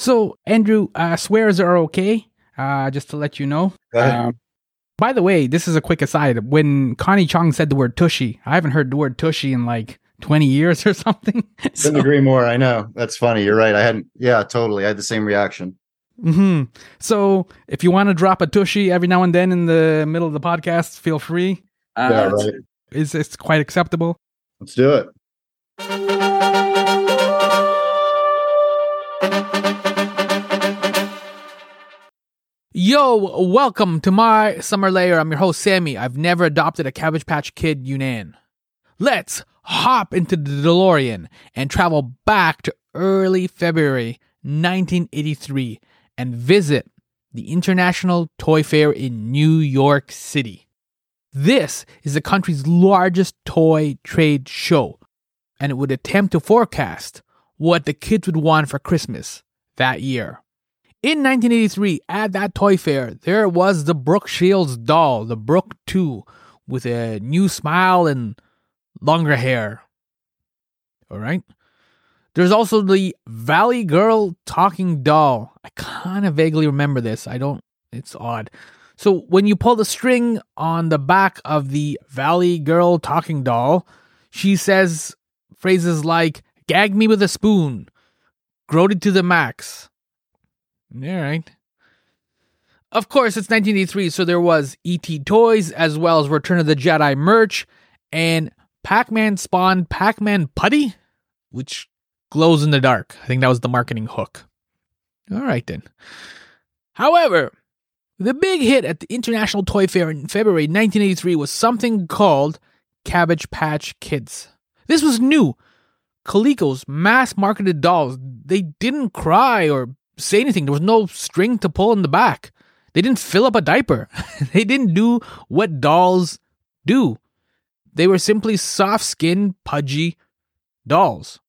So, Andrew, swears are okay, just to let you know. By the way, this is a quick aside. When Connie Chung said the word tushy, I haven't heard the word tushy in like 20 years or something. Couldn't agree more. I know. That's funny. You're right. I hadn't. Yeah, totally. I had the same reaction. Mm-hmm. So if you want to drop a tushy every now and then in the middle of the podcast, feel free. Yeah, right. It's quite acceptable. Let's do it. Yo, welcome to My Summer Lair. I'm your host, Sammy. I've never adopted a Cabbage Patch Kid, Younan. Let's hop into the DeLorean and travel back to early February 1983 and visit the International Toy Fair in New York City. This is the country's largest toy trade show, and it would attempt to forecast what the kids would want for Christmas that year. In 1983, at that toy fair, there was the Brooke Shields doll, the Brooke 2, with a new smile and longer hair. All right. There's also the Valley Girl talking doll. I kind of vaguely remember this. It's odd. So when you pull the string on the back of the Valley Girl talking doll, she says phrases like, gag me with a spoon, groated to the max. All right. Of course, it's 1983, so there was E.T. toys as well as Return of the Jedi merch, and Pac-Man spawned Pac-Man Putty, which glows in the dark. I think that was the marketing hook. All right, then. However, the big hit at the International Toy Fair in February 1983 was something called Cabbage Patch Kids. This was new. Coleco's mass-marketed dolls, they didn't cry or say anything. There was no string to pull in the back. They didn't fill up a diaper. They didn't do what dolls do. They were simply soft-skinned, pudgy dolls.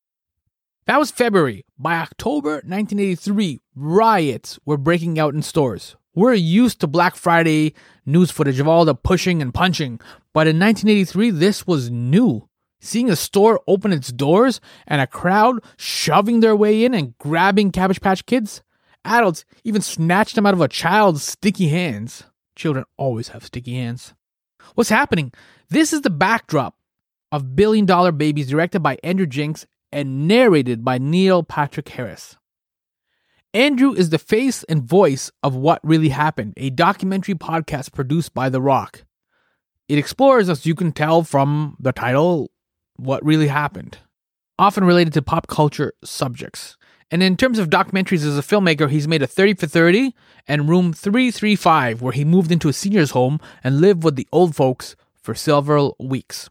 That was February. By October 1983, riots were breaking out in stores. We're used to Black Friday news footage of all the pushing and punching, but in 1983, this was new. Seeing a store open its doors and a crowd shoving their way in and grabbing Cabbage Patch Kids. Adults even snatched them out of a child's sticky hands. Children always have sticky hands. What's happening? This is the backdrop of Billion Dollar Babies, directed by Andrew Jenks and narrated by Neil Patrick Harris. Andrew is the face and voice of What Really Happened, a documentary podcast produced by The Rock. It explores, as you can tell from the title, what really happened, often related to pop culture subjects. And in terms of documentaries as a filmmaker, he's made a 30 for 30 and Room 335, where he moved into a senior's home and lived with the old folks for several weeks.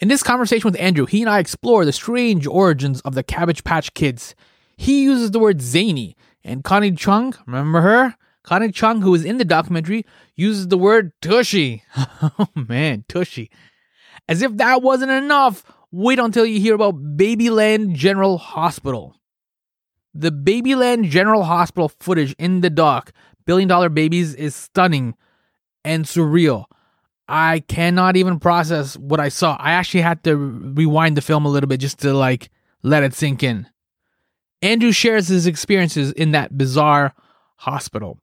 In this conversation with Andrew, he and I explore the strange origins of the Cabbage Patch Kids. He uses the word zany, and Connie Chung, remember her? Connie Chung, who is in the documentary, uses the word tushy. Oh man, tushy. As if that wasn't enough, wait until you hear about Babyland General Hospital. The Babyland General Hospital footage in the doc, Billion Dollar Babies, is stunning and surreal. I cannot even process what I saw. I actually had to rewind the film a little bit just to let it sink in. Andrew shares his experiences in that bizarre hospital.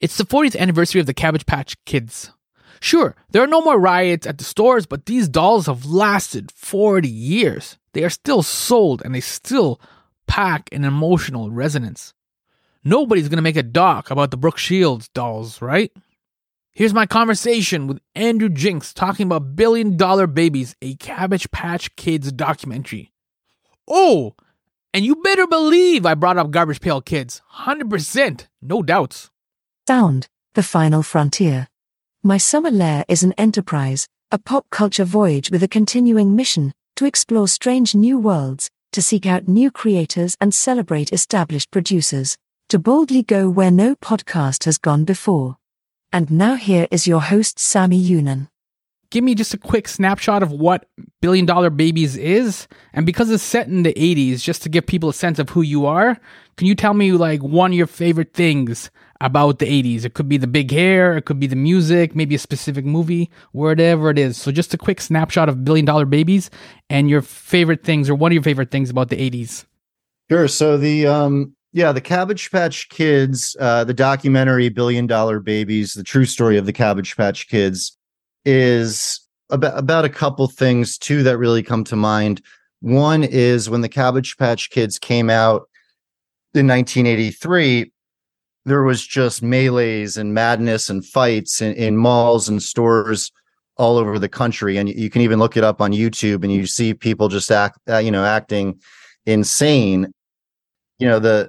It's the 40th anniversary of the Cabbage Patch Kids. Sure, there are no more riots at the stores, but these dolls have lasted 40 years. They are still sold, and they still pack an emotional resonance. Nobody's going to make a doc about the Brooke Shields dolls, right? Here's my conversation with Andrew Jenks talking about Billion Dollar Babies, a Cabbage Patch Kids documentary. Oh, and you better believe I brought up Garbage Pail Kids. 100%, no doubts. Sound, the final frontier. My Summer Lair is an enterprise, a pop culture voyage with a continuing mission, to explore strange new worlds, to seek out new creators and celebrate established producers, to boldly go where no podcast has gone before. And now here is your host, Sammy Younan. Give me just a quick snapshot of what Billion Dollar Babies is, and because it's set in the 80s, just to give people a sense of who you are, can you tell me one of your favorite things about the 80s? It could be the big hair, it could be the music, maybe a specific movie, whatever it is. So just a quick snapshot of Billion Dollar Babies and your favorite things, or one of your favorite things about the 80s. Sure. So the Yeah, the Cabbage Patch Kids, the documentary Billion Dollar Babies, the true story of the Cabbage Patch Kids, is about a couple things, two that really come to mind. One is when the Cabbage Patch Kids came out in 1983, there was just melees and madness and fights in malls and stores all over the country. And you can even look it up on YouTube and you see people just acting insane. You know,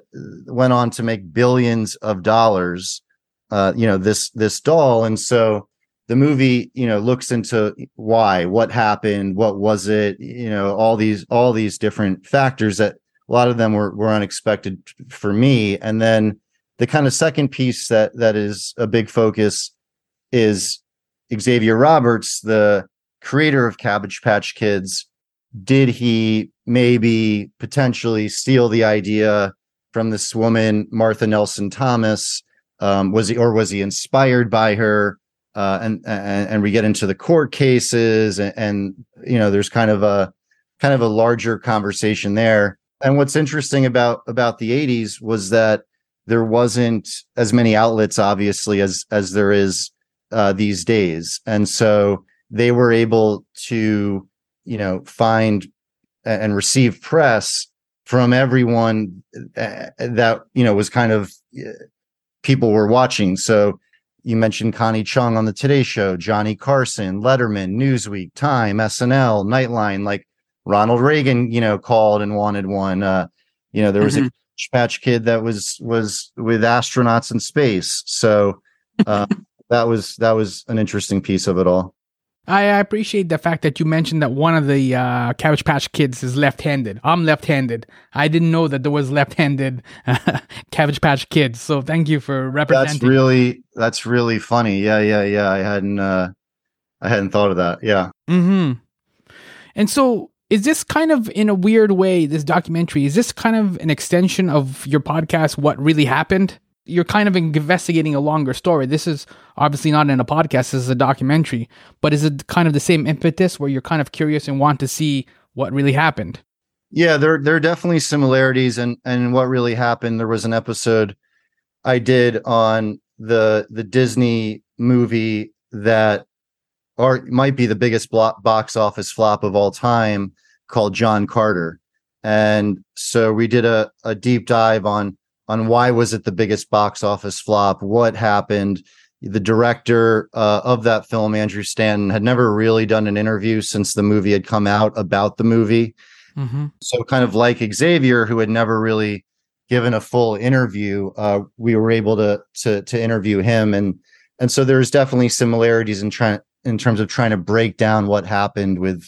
went on to make billions of dollars, this doll. And so the movie, looks into why, what happened, what was it, all these different factors that a lot of them were unexpected for me. And then the kind of second piece that is a big focus is Xavier Roberts, the creator of Cabbage Patch Kids. Did he maybe potentially steal the idea from this woman, Martha Nelson Thomas? Was he inspired by her? And we get into the court cases, and there's kind of a larger conversation there. And what's interesting about the 80s was that there wasn't as many outlets, obviously, as there is these days, and so they were able to find and receive press from everyone that, was kind of people were watching. So you mentioned Connie Chung on the Today Show, Johnny Carson, Letterman, Newsweek, Time, SNL, Nightline, like Ronald Reagan, called and wanted one. There was a patch kid that was with astronauts in space. So that was an interesting piece of it all. I appreciate the fact that you mentioned that one of the Cabbage Patch Kids is left-handed. I'm left-handed. I didn't know that there was left-handed Cabbage Patch Kids. So thank you for representing. That's really funny. Yeah. I hadn't thought of that. Yeah. Mm-hmm. And so, is this kind of, in a weird way, this documentary, is this kind of an extension of your podcast, What Really Happened? You're kind of investigating a longer story. This is obviously not in a podcast. This is a documentary. But is it kind of the same impetus where you're kind of curious and want to see what really happened? Yeah, there are definitely similarities. And What Really Happened, there was an episode I did on the Disney movie that might be the biggest box office flop of all time, called John Carter. And so we did a deep dive on why was it the biggest box office flop, what happened. The director of that film, Andrew Stanton, had never really done an interview since the movie had come out about the movie. Mm-hmm. So kind of like Xavier, who had never really given a full interview, we were able to interview him. And so there's definitely similarities in terms of trying to break down what happened with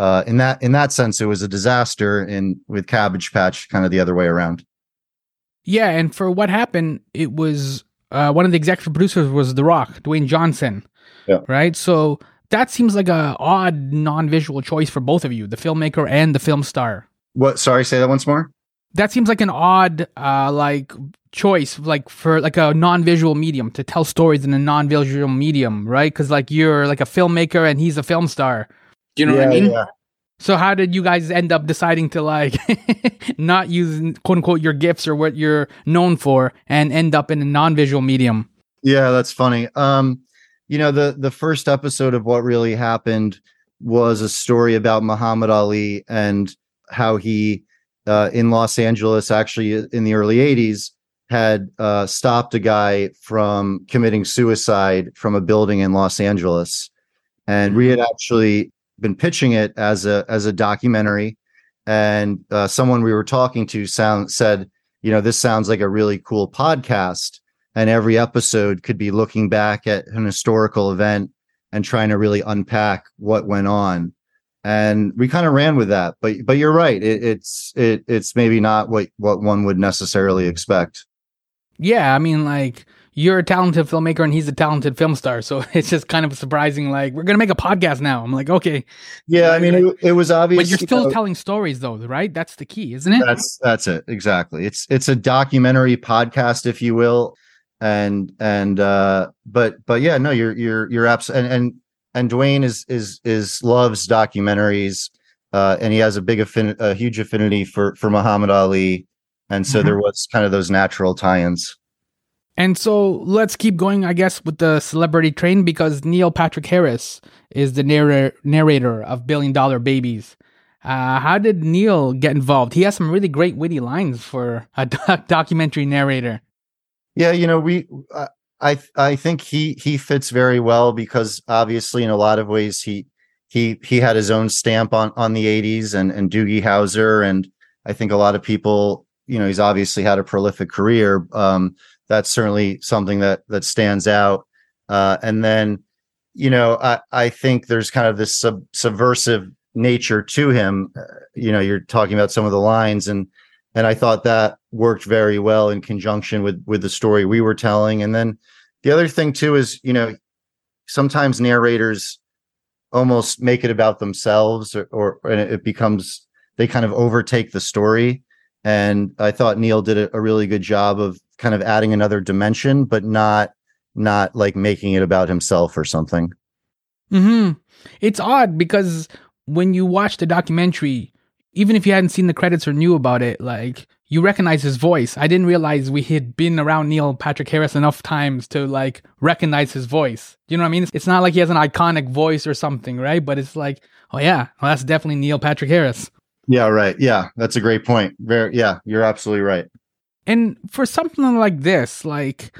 in that sense, it was a disaster, and with Cabbage Patch, kind of the other way around. Yeah, and for What Happened, it was one of the executive producers was The Rock, Dwayne Johnson, yeah. Right? So that seems like a odd non-visual choice for both of you, the filmmaker and the film star. What? Sorry, say that once more? That seems like an odd choice, like for like a non-visual medium, to tell stories in a non-visual medium, right? Because like you're like a filmmaker and he's a film star. Do you know what I mean? Yeah. So how did you guys end up deciding to not use, quote unquote, your gifts or what you're known for and end up in a non-visual medium? Yeah, that's funny. The first episode of What Really Happened was a story about Muhammad Ali and how he, in Los Angeles, actually in the early 80s, had stopped a guy from committing suicide from a building in Los Angeles. And we had actually been pitching it as a documentary, and someone we were talking to said, this sounds like a really cool podcast, and every episode could be looking back at an historical event and trying to really unpack what went on. And we kind of ran with that, but you're right. It's maybe not what one would necessarily expect. Yeah. I mean, you're a talented filmmaker and he's a talented film star. So it's just kind of surprising. Like, we're going to make a podcast now. I'm like, okay. Yeah. I mean, it was obvious, but you're still telling stories though, right? That's the key, isn't it? That's it. Exactly. It's a documentary podcast, if you will. But yeah, no, you're absolutely. And Dwayne is loves documentaries. And he has a huge affinity for Muhammad Ali. And so there was kind of those natural tie-ins. And so let's keep going, I guess, with the celebrity train, because Neil Patrick Harris is the narrator of Billion Dollar Babies. How did Neil get involved? He has some really great witty lines for a documentary narrator. Yeah, you know, I think he fits very well, because obviously in a lot of ways he had his own stamp on the 80s and Doogie Howser, and I think a lot of people, you know, he's obviously had a prolific career. That's certainly something that stands out. And then, you know, I think there's kind of this subversive nature to him. You know, you're talking about some of the lines, and I thought that worked very well in conjunction with the story we were telling. And then the other thing too is, you know, sometimes narrators almost make it about themselves, or and it becomes, they kind of overtake the story. And I thought Neil did a really good job of kind of adding another dimension, but not like making it about himself or something. It's odd, because when you watch the documentary, even if you hadn't seen the credits or knew about it, like, you recognize his voice. I didn't realize we had been around Neil Patrick Harris enough times to like recognize his voice. You know what I mean? It's not like he has an iconic voice or something, right? But it's like, oh yeah, well, that's definitely Neil Patrick Harris. Yeah, right. Yeah, that's a great point. Yeah, you're absolutely right. And for something like this, like,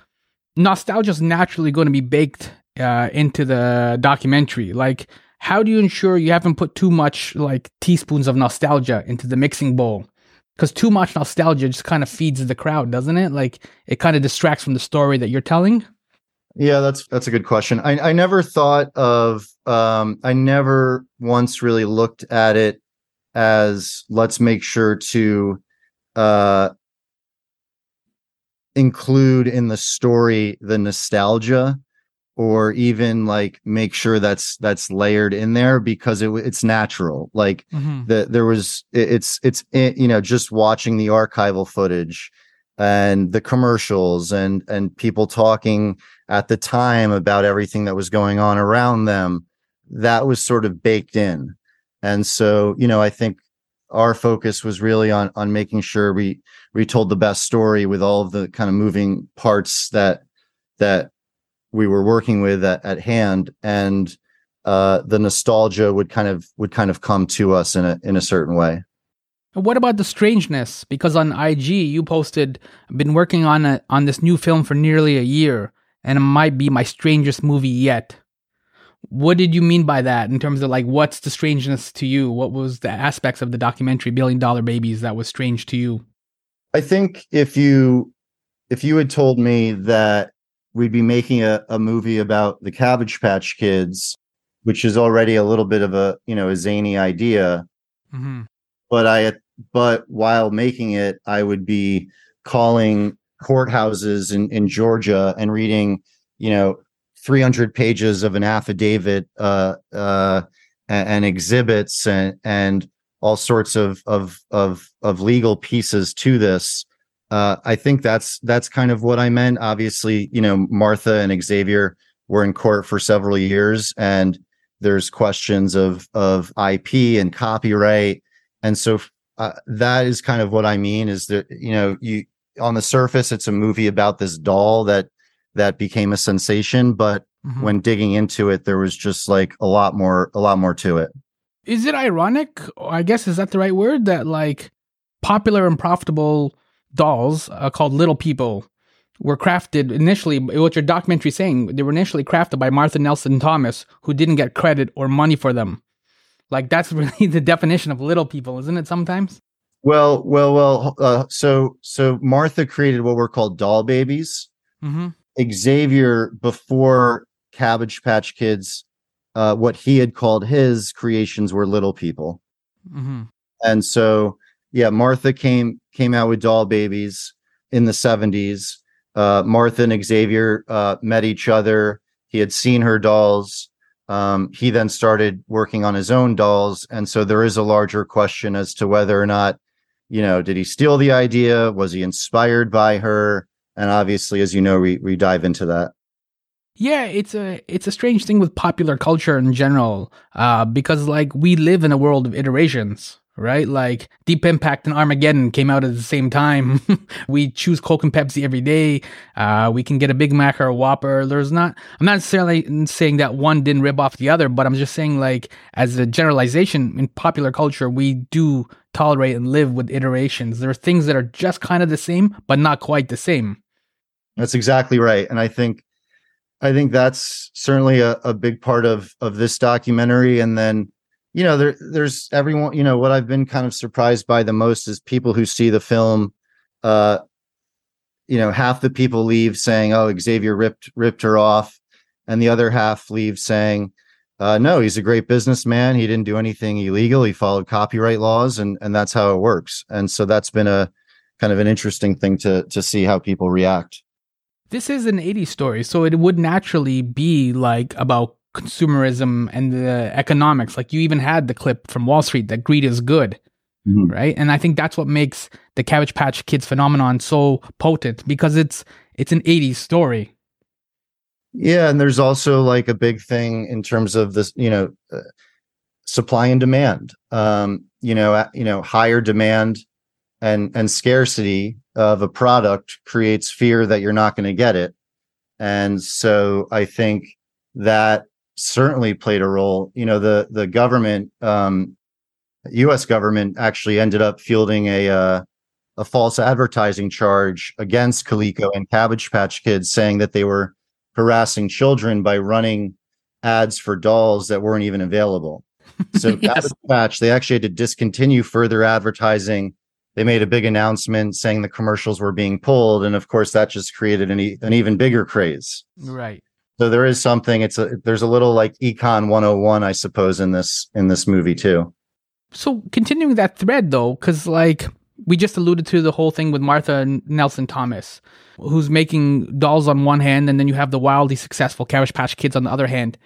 nostalgia is naturally going to be baked into the documentary. Like, how do you ensure you haven't put too much, like, teaspoons of nostalgia into the mixing bowl? Because too much nostalgia just kind of feeds the crowd, doesn't it? Like, it kind of distracts from the story that you're telling. Yeah, that's a good question. I never thought of, I never once really looked at it as, let's make sure to include in the story the nostalgia, or even like make sure that's layered in there, because it's natural. Like it's you know, just watching the archival footage and the commercials and people talking at the time about everything that was going on around them, that was sort of baked in. And so, you know, I think our focus was really on making sure we told the best story with all of the kind of moving parts that we were working with at hand, and the nostalgia would kind of come to us in a certain way. And what about the strangeness? Because on IG you posted, I've been working on this new film for nearly a year, and it might be my strangest movie yet. What did you mean by that in terms of, like, what's the strangeness to you? What was the aspects of the documentary Billion Dollar Babies that was strange to you? I think if you had told me that we'd be making a movie about the Cabbage Patch Kids, which is already a little bit of a, you know, a zany idea, but while making it, I would be calling courthouses in Georgia and reading, you know, 300 pages of an affidavit and exhibits and all sorts of legal pieces to this. I think that's kind of what I meant. Obviously, you know, Martha and Xavier were in court for several years, and there's questions of IP and copyright, and so that is kind of what I mean. Is that, you know, you on the surface it's a movie about this doll that became a sensation, but when digging into it, there was just like a lot more to it. Is it ironic? I guess, is that the right word? That, like, popular and profitable dolls called Little People were crafted initially, what your documentary is saying, they were initially crafted by Martha Nelson Thomas, who didn't get credit or money for them. Like, that's really the definition of Little People, isn't it sometimes? Well. So Martha created what were called doll babies. Xavier, before Cabbage Patch Kids, what he had called his creations were Little People. And so, yeah, Martha came out with doll babies in the 70s. Martha and Xavier met each other. He had seen her dolls. He then started working on his own dolls. And so there is a larger question as to whether or not, you know, did he steal the idea? Was he inspired by her? And obviously, as you know, we dive into that. Yeah, it's a strange thing with popular culture in general, because, like, we live in a world of iterations, right? Like Deep Impact and Armageddon came out at the same time. We choose Coke and Pepsi every day. We can get a Big Mac or a Whopper. I'm not necessarily saying that one didn't rip off the other, but I'm just saying, like, as a generalization in popular culture, we do tolerate and live with iterations. There are things that are just kind of the same, but not quite the same. That's exactly right. And I think that's certainly a big part of this documentary. And then, you know, there's everyone, you know, what I've been kind of surprised by the most is people who see the film, you know, half the people leave saying, oh, Xavier ripped her off. And the other half leave saying, no, he's a great businessman. He didn't do anything illegal. He followed copyright laws, and that's how it works. And so that's been a kind of an interesting thing to see how people react. This is an 80s story, so it would naturally be like about consumerism and the economics. Like you even had the clip from Wall Street that greed is good, mm-hmm. right? And I think that's what makes the Cabbage Patch Kids phenomenon so potent, because it's an 80s story. Yeah, and there's also like a big thing in terms of this, you know, supply and demand. You know, higher demand and scarcity of a product creates fear that you're not going to get it. And so I think that certainly played a role. You know, the government, U.S. government actually ended up fielding a false advertising charge against Coleco and Cabbage Patch Kids, saying that they were harassing children by running ads for dolls that weren't even available. So yes. Cabbage Patch, they actually had to discontinue further advertising. They made a big announcement saying the commercials were being pulled. And of course, that just created an even bigger craze. Right. So there is something, there's a little like Econ 101, I suppose, in this movie too. So continuing that thread though, because like we just alluded to the whole thing with Martha Nelson Thomas, who's making dolls on one hand, and then you have the wildly successful Cabbage Patch Kids on the other hand.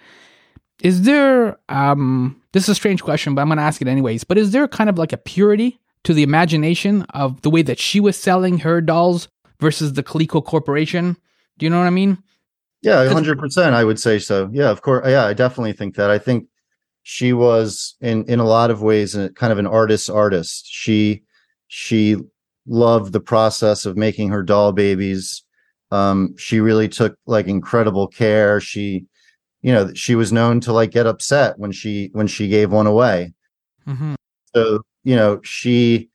Is there, this is a strange question, but I'm going to ask it anyways, but is there kind of like a purity to the imagination of the way that she was selling her dolls versus the Coleco Corporation? Do you know what I mean? Yeah, 100%. I would say so. Yeah, of course. Yeah, I definitely think that. I think she was in a lot of ways kind of an artist's artist. She loved the process of making her doll babies. She really took like incredible care. She, you know, she was known to like get upset when she gave one away. Mm-hmm. So, you know, she,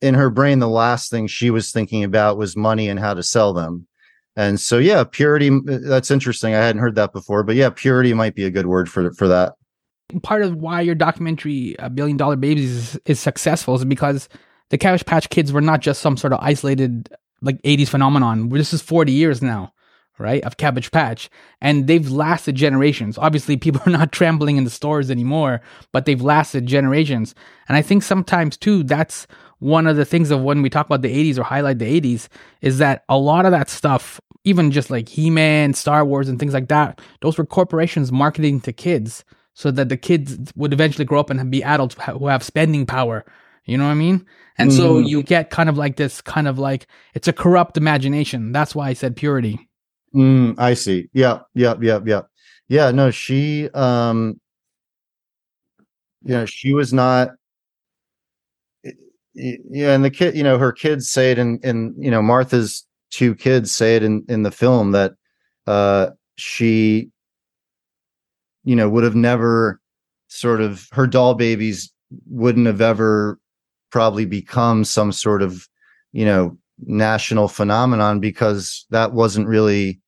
in her brain, the last thing she was thinking about was money and how to sell them. And so, yeah, purity, that's interesting. I hadn't heard that before, but yeah, purity might be a good word for that. Part of why your documentary, Billion Dollar Babies, is successful is because the Cabbage Patch Kids were not just some sort of isolated, like, 80s phenomenon. This is 40 years now, right, of Cabbage Patch, and they've lasted generations. Obviously, people are not trampling in the stores anymore, but they've lasted generations. And I think sometimes, too, that's one of the things of when we talk about the 80s or highlight the 80s, is that a lot of that stuff, even just like He-Man, Star Wars, and things like that, those were corporations marketing to kids so that the kids would eventually grow up and be adults who have spending power. You know what I mean? And so you get kind of like this kind of like, it's a corrupt imagination. That's why I said purity. I see. Yeah. Yeah, no, she, you know, she was not, yeah. And the kid, you know, her kids say it in you know, Martha's two kids say it in the film that, she, you know, would have never sort of, her doll babies wouldn't have ever probably become some sort of, you know, national phenomenon, because that wasn't really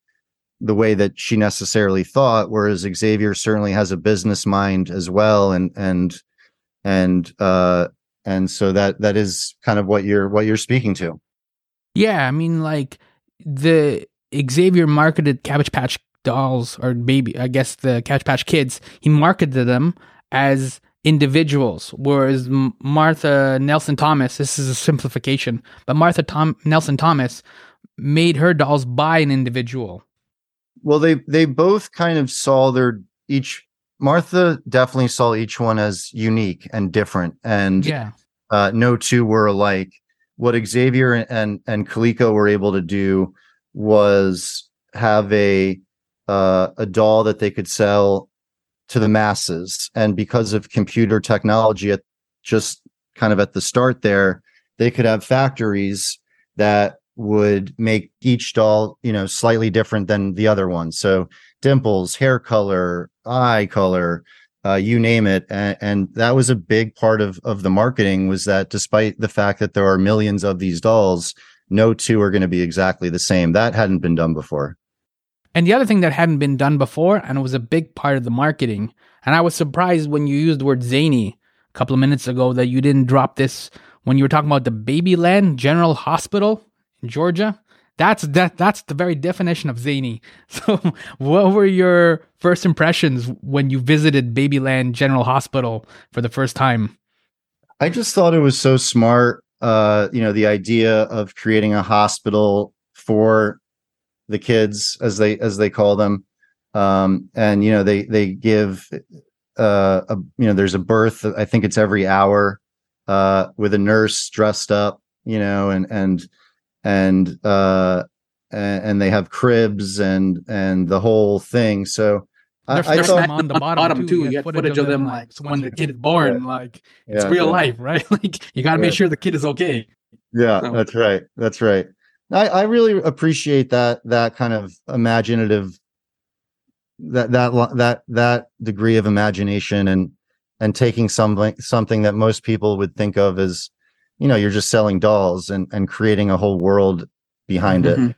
the way that she necessarily thought, whereas Xavier certainly has a business mind as well, and so that is kind of what you're speaking to. Yeah, I mean, like the Xavier marketed Cabbage Patch dolls, or baby, I guess the Cabbage Patch Kids, he marketed them as individuals, whereas Martha Nelson Thomas, this is a simplification, but Martha Nelson Thomas made her dolls by an individual. Well, they both kind of saw Martha definitely saw each one as unique and different, and yeah. No two were alike. What Xavier and Coleco were able to do was have a doll that they could sell to the masses, and because of computer technology at just kind of at the start there, they could have factories that would make each doll, you know, slightly different than the other one. So dimples, hair color, eye color, you name it. And that was a big part of the marketing, was that despite the fact that there are millions of these dolls, no two are going to be exactly the same. That hadn't been done before. And the other thing that hadn't been done before, and it was a big part of the marketing, and I was surprised when you used the word zany a couple of minutes ago that you didn't drop this when you were talking about the Babyland General Hospital in Georgia. That's the very definition of zany. So what were your first impressions when you visited Babyland General Hospital for the first time? I just thought it was so smart. You know, the idea of creating a hospital for the kids, as they call them. And, you know, they give, you know, there's a birth, I think it's every hour, with a nurse dressed up, you know, and they have cribs and the whole thing. So I thought on the bottom too, you got footage of them like when the kid is born, like it's real life, right? Like you got to make sure the kid is okay. Yeah, so. That's right. I really appreciate that kind of imaginative, that degree of imagination and taking something that most people would think of as, you know, you're just selling dolls and creating a whole world behind it.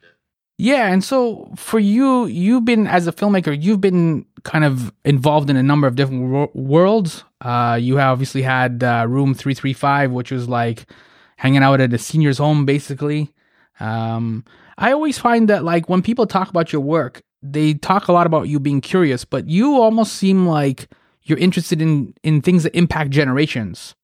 Yeah. And so for you, you've been, as a filmmaker, you've been kind of involved in a number of different worlds. You have obviously had Room 335, which was like hanging out at a senior's home, basically. I always find that, like, when people talk about your work, they talk a lot about you being curious, but you almost seem like you're interested in things that impact generations.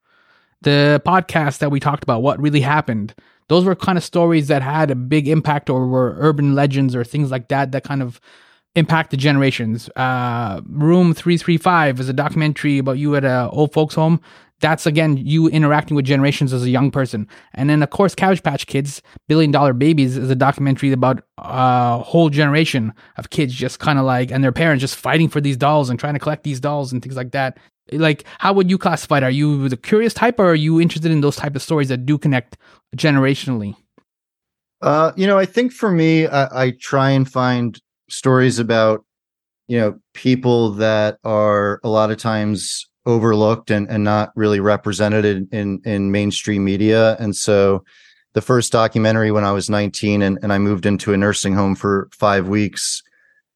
The podcast that we talked about, What Really Happened, those were kind of stories that had a big impact or were urban legends or things like that kind of impact the generations. Room 335 is a documentary about you at an old folks home. That's, again, you interacting with generations as a young person. And then, of course, Cabbage Patch Kids, Billion Dollar Babies is a documentary about a whole generation of kids just kind of like, and their parents just fighting for these dolls and trying to collect these dolls and things like that. Like, how would you classify it? Are you the curious type, or are you interested in those type of stories that do connect generationally? You know, I think for me, I try and find stories about, you know, people that are a lot of times overlooked and not really represented in mainstream media. And so the first documentary, when I was 19 and I moved into a nursing home for 5 weeks,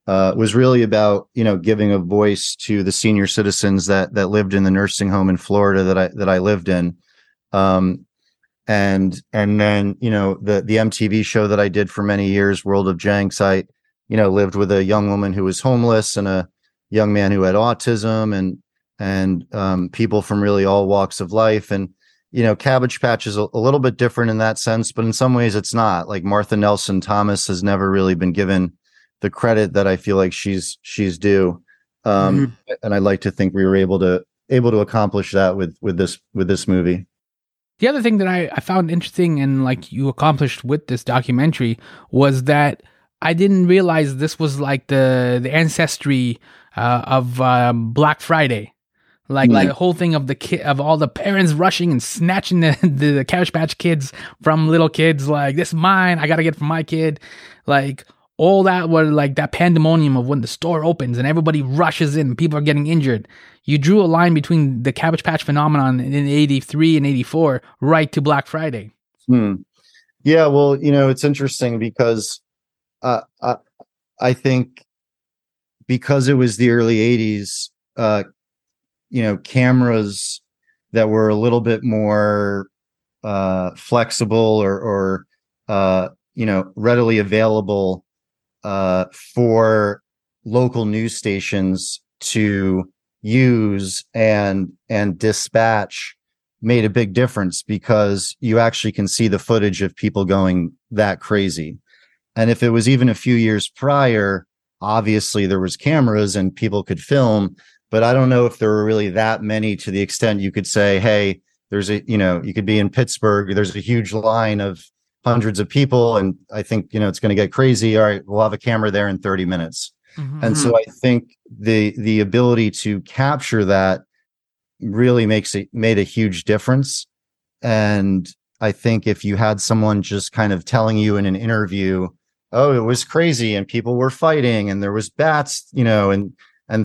was really about, you know, giving a voice to the senior citizens that lived in the nursing home in Florida that I lived in. And then, you know, the MTV show that I did for many years, World of Jenks, I, you know, lived with a young woman who was homeless and a young man who had autism and people from really all walks of life. And, you know, Cabbage Patch is a little bit different in that sense, but in some ways it's not. Like, Martha Nelson Thomas has never really been given the credit that I feel like she's due. And I'd like to think we were able to accomplish that with this movie. The other thing that I found interesting and like you accomplished with this documentary was that I didn't realize this was like the ancestry of Black Friday. Like the whole thing of the kid, of all the parents rushing and snatching the Cabbage Patch Kids from little kids, like, this is mine, I gotta get for my kid. Like, all that was like that pandemonium of when the store opens and everybody rushes in, people are getting injured. You drew a line between the Cabbage Patch phenomenon in 83 and 84 right to Black Friday. Yeah, well, you know, it's interesting because I think because it was the early 80s, you know, cameras that were a little bit more flexible or you know, readily available for local news stations to use and dispatch made a big difference, because you actually can see the footage of people going that crazy. And if it was even a few years prior, obviously there was cameras and people could film, but I don't know if there were really that many to the extent you could say, hey, there's a, you know, you could be in Pittsburgh, there's a huge line of hundreds of people, and I think, you know, it's going to get crazy. All right, we'll have a camera there in 30 minutes. And so I think the ability to capture that really made a huge difference. And I think if you had someone just kind of telling you in an interview, oh, it was crazy and people were fighting and there was bats, you know, and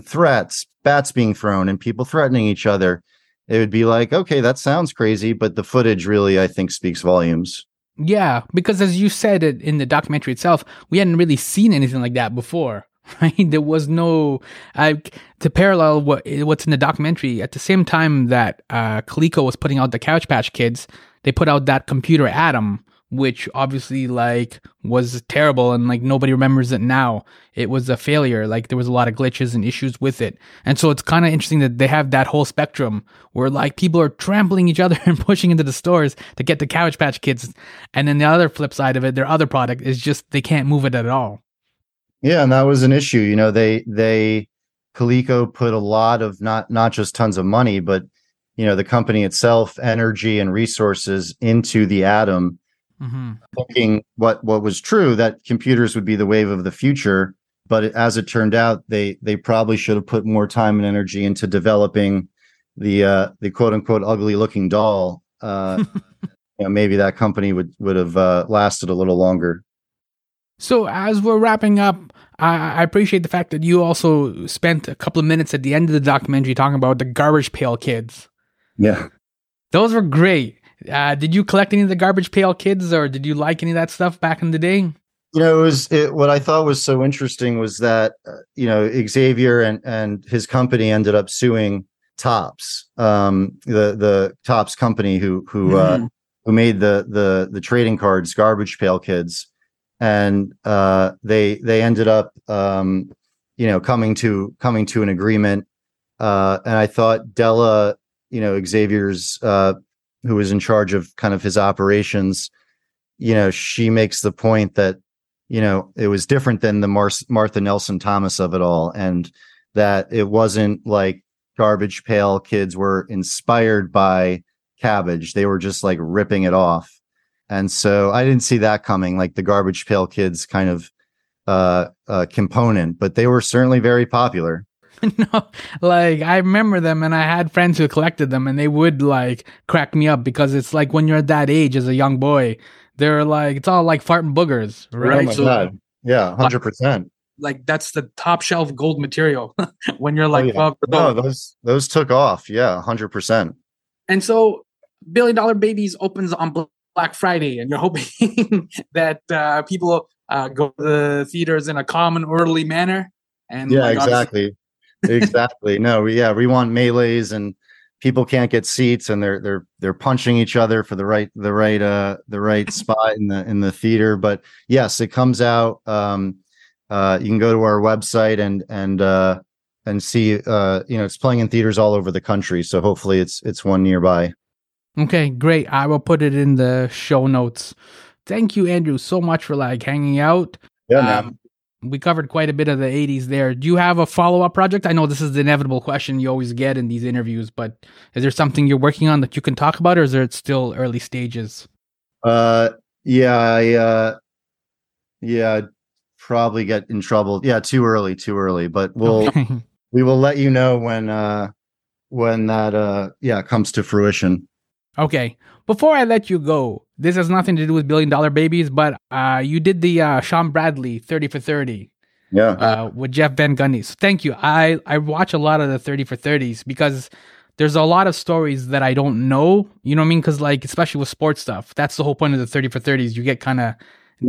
threats, bats being thrown and people threatening each other, it would be like, okay, that sounds crazy. But the footage really, I think, speaks volumes. Yeah, because as you said in the documentary itself, we hadn't really seen anything like that before, right? There was no, to parallel what's in the documentary, at the same time that Coleco was putting out the Cabbage Patch Kids, they put out that computer Atom, which obviously was terrible and nobody remembers it now. It was a failure. There was a lot of glitches and issues with it. And so it's kind of interesting that they have that whole spectrum where people are trampling each other and pushing into the stores to get the Cabbage Patch Kids. And then the other flip side of it, their other product is just, they can't move it at all. Yeah. And that was an issue. You know, Coleco put a lot of, not just tons of money, but you know, the company itself, energy and resources into the Atom. Mm-hmm. Thinking what was true, that computers would be the wave of the future, but as it turned out, they probably should have put more time and energy into developing the quote unquote ugly looking doll. You know, maybe that company would have lasted a little longer. So as we're wrapping up, I appreciate the fact that you also spent a couple of minutes at the end of the documentary talking about the Garbage Pail Kids. Yeah, those were great. Did you collect any of the Garbage Pail Kids, or did you like any of that stuff back in the day? You know, what I thought was so interesting was that, you know, Xavier and his company ended up suing Topps, the Topps company who made the trading cards Garbage Pail Kids. And they ended up, you know, coming to an agreement. And I thought Della, you know, Xavier's who was in charge of kind of his operations, you know, she makes the point that, you know, it was different than the Martha Nelson Thomas of it all. And that it wasn't like Garbage Pail Kids were inspired by Cabbage. They were just ripping it off. And so I didn't see that coming, the Garbage Pail Kids kind of component, but they were certainly very popular. No, I remember them, and I had friends who collected them, and they would crack me up, because it's when you're at that age as a young boy, they're it's all fart and boogers, right? So, yeah, 100%. That's the top shelf gold material. When you're those took off. Yeah, 100%. And so Billion Dollar Babies opens on Black Friday, and you're hoping that people go to the theaters in a calm and orderly manner. And yeah, exactly. Exactly. No, we want melees, and people can't get seats, and they're punching each other for the right spot in the theater. But yes, it comes out. You can go to our website and see. You know, it's playing in theaters all over the country, so hopefully it's one nearby. Okay, great. I will put it in the show notes. Thank you, Andrew, so much for hanging out. Yeah, man. We covered quite a bit of the 80s there. Do you have a follow-up project? I know this is the inevitable question you always get in these interviews, but is there something you're working on that you can talk about, or is it still early stages? I'd probably get in trouble. Yeah, too early. But we will let you know when that comes to fruition. Okay. Before I let you go, this has nothing to do with Billion Dollar Babies, but you did the Sean Bradley 30 for 30 with Jeff Van Gundy. So thank you. I watch a lot of the 30 for 30s because there's a lot of stories that I don't know. You know what I mean? Because especially with sports stuff, that's the whole point of the 30 for 30s. You get kind of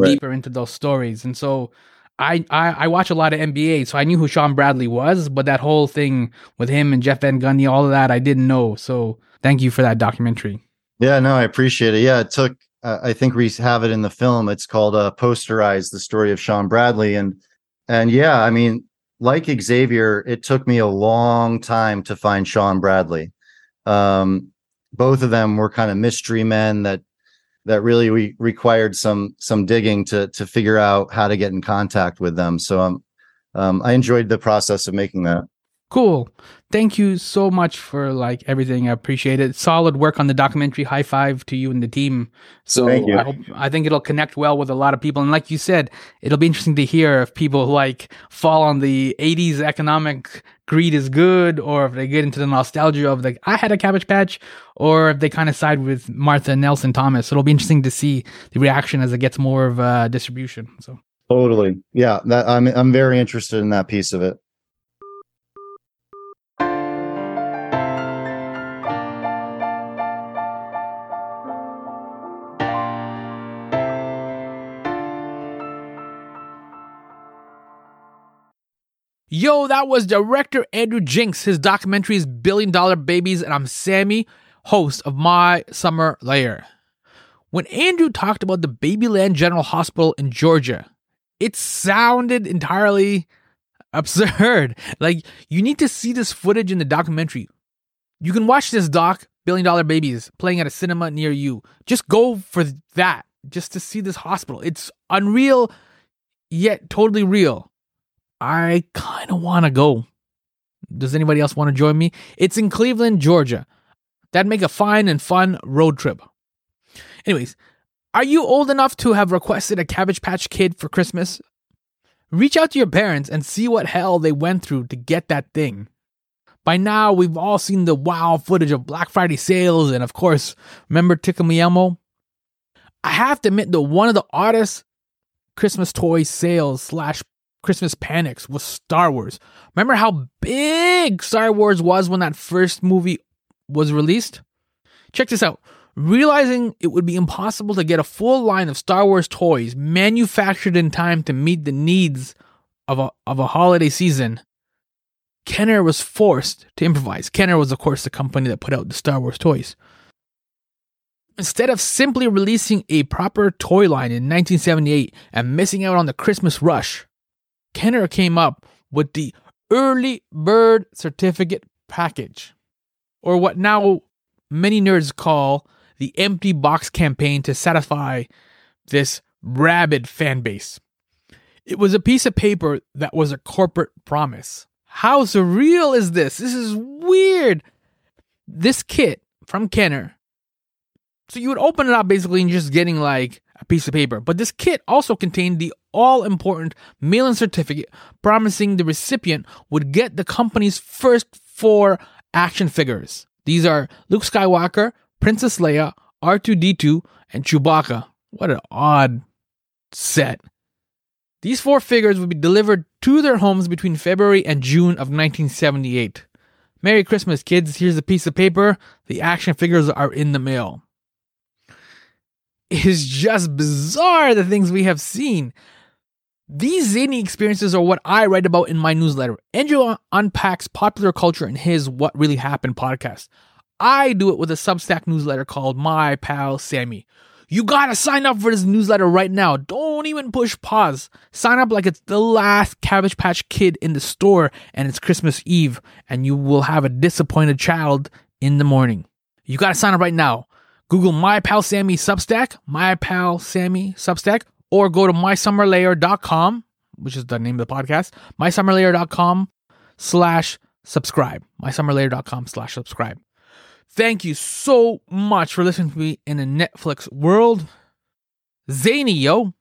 deeper into those stories. And so I watch a lot of NBA, so I knew who Sean Bradley was, but that whole thing with him and Jeff Van Gundy, all of that, I didn't know. So thank you for that documentary. Yeah, no, I appreciate it. Yeah, it took, I think we have it in the film. It's called Posterized, the story of Sean Bradley. And yeah, I mean, like Xavier, it took me a long time to find Sean Bradley. Both of them were kind of mystery men that really required some digging to figure out how to get in contact with them. So I enjoyed the process of making that. Cool. Thank you so much for like everything. I appreciate it. Solid work on the documentary. High five to you and the team. So thank you. I think it'll connect well with a lot of people. And like you said, it'll be interesting to hear if people like fall on the 80s economic greed is good, or if they get into the nostalgia of like, I had a Cabbage Patch, or if they kind of side with Martha Nelson Thomas. It'll be interesting to see the reaction as it gets more of a distribution. So totally. Yeah. I'm very interested in that piece of it. Yo, that was director Andrew Jenks. His documentary is Billion Dollar Babies, and I'm Sammy, host of My Summer Lair. When Andrew talked about the Babyland General Hospital in Georgia, it sounded entirely absurd. Like, you need to see this footage in the documentary. You can watch this doc, Billion Dollar Babies, playing at a cinema near you. Just go for that, just to see this hospital. It's unreal, yet totally real. I kind of want to go. Does anybody else want to join me? It's in Cleveland, Georgia. That'd make a fine and fun road trip. Anyways, are you old enough to have requested a Cabbage Patch Kid for Christmas? Reach out to your parents and see what hell they went through to get that thing. By now, we've all seen the wow footage of Black Friday sales and, of course, remember Tickle Me Elmo? I have to admit that one of the oddest Christmas toy sales / Christmas panics was Star Wars. Remember how big Star Wars was when that first movie was released? Check this out. Realizing it would be impossible to get a full line of Star Wars toys manufactured in time to meet the needs of a holiday season, Kenner was forced to improvise. Kenner was, of course, the company that put out the Star Wars toys. Instead of simply releasing a proper toy line in 1978 and missing out on the Christmas rush, Kenner came up with the Early Bird Certificate Package, or what now many nerds call the empty box campaign, to satisfy this rabid fan base. It was a piece of paper that was a corporate promise. How surreal is this? This is weird. This kit from Kenner. So you would open it up basically and just getting like a piece of paper. But this kit also contained the all-important mail-in certificate promising the recipient would get the company's first 4 action figures. These are Luke Skywalker, Princess Leia, R2-D2, and Chewbacca. What an odd set. These 4 figures would be delivered to their homes between February and June of 1978. Merry Christmas, kids. Here's a piece of paper. The action figures are in the mail. It is just bizarre, the things we have seen. These zany experiences are what I write about in my newsletter. Andrew unpacks popular culture in his What Really Happened podcast. I do it with a Substack newsletter called My Pal Sammy. You gotta sign up for this newsletter right now. Don't even push pause. Sign up like it's the last Cabbage Patch Kid in the store and it's Christmas Eve, and you will have a disappointed child in the morning. You gotta sign up right now. Google My Pal Sammy Substack, My Pal Sammy Substack, or go to MySummerLair.com, which is the name of the podcast, MySummerLair.com/subscribe, MySummerLair.com/subscribe. Thank you so much for listening to me in a Netflix world. Zany, yo.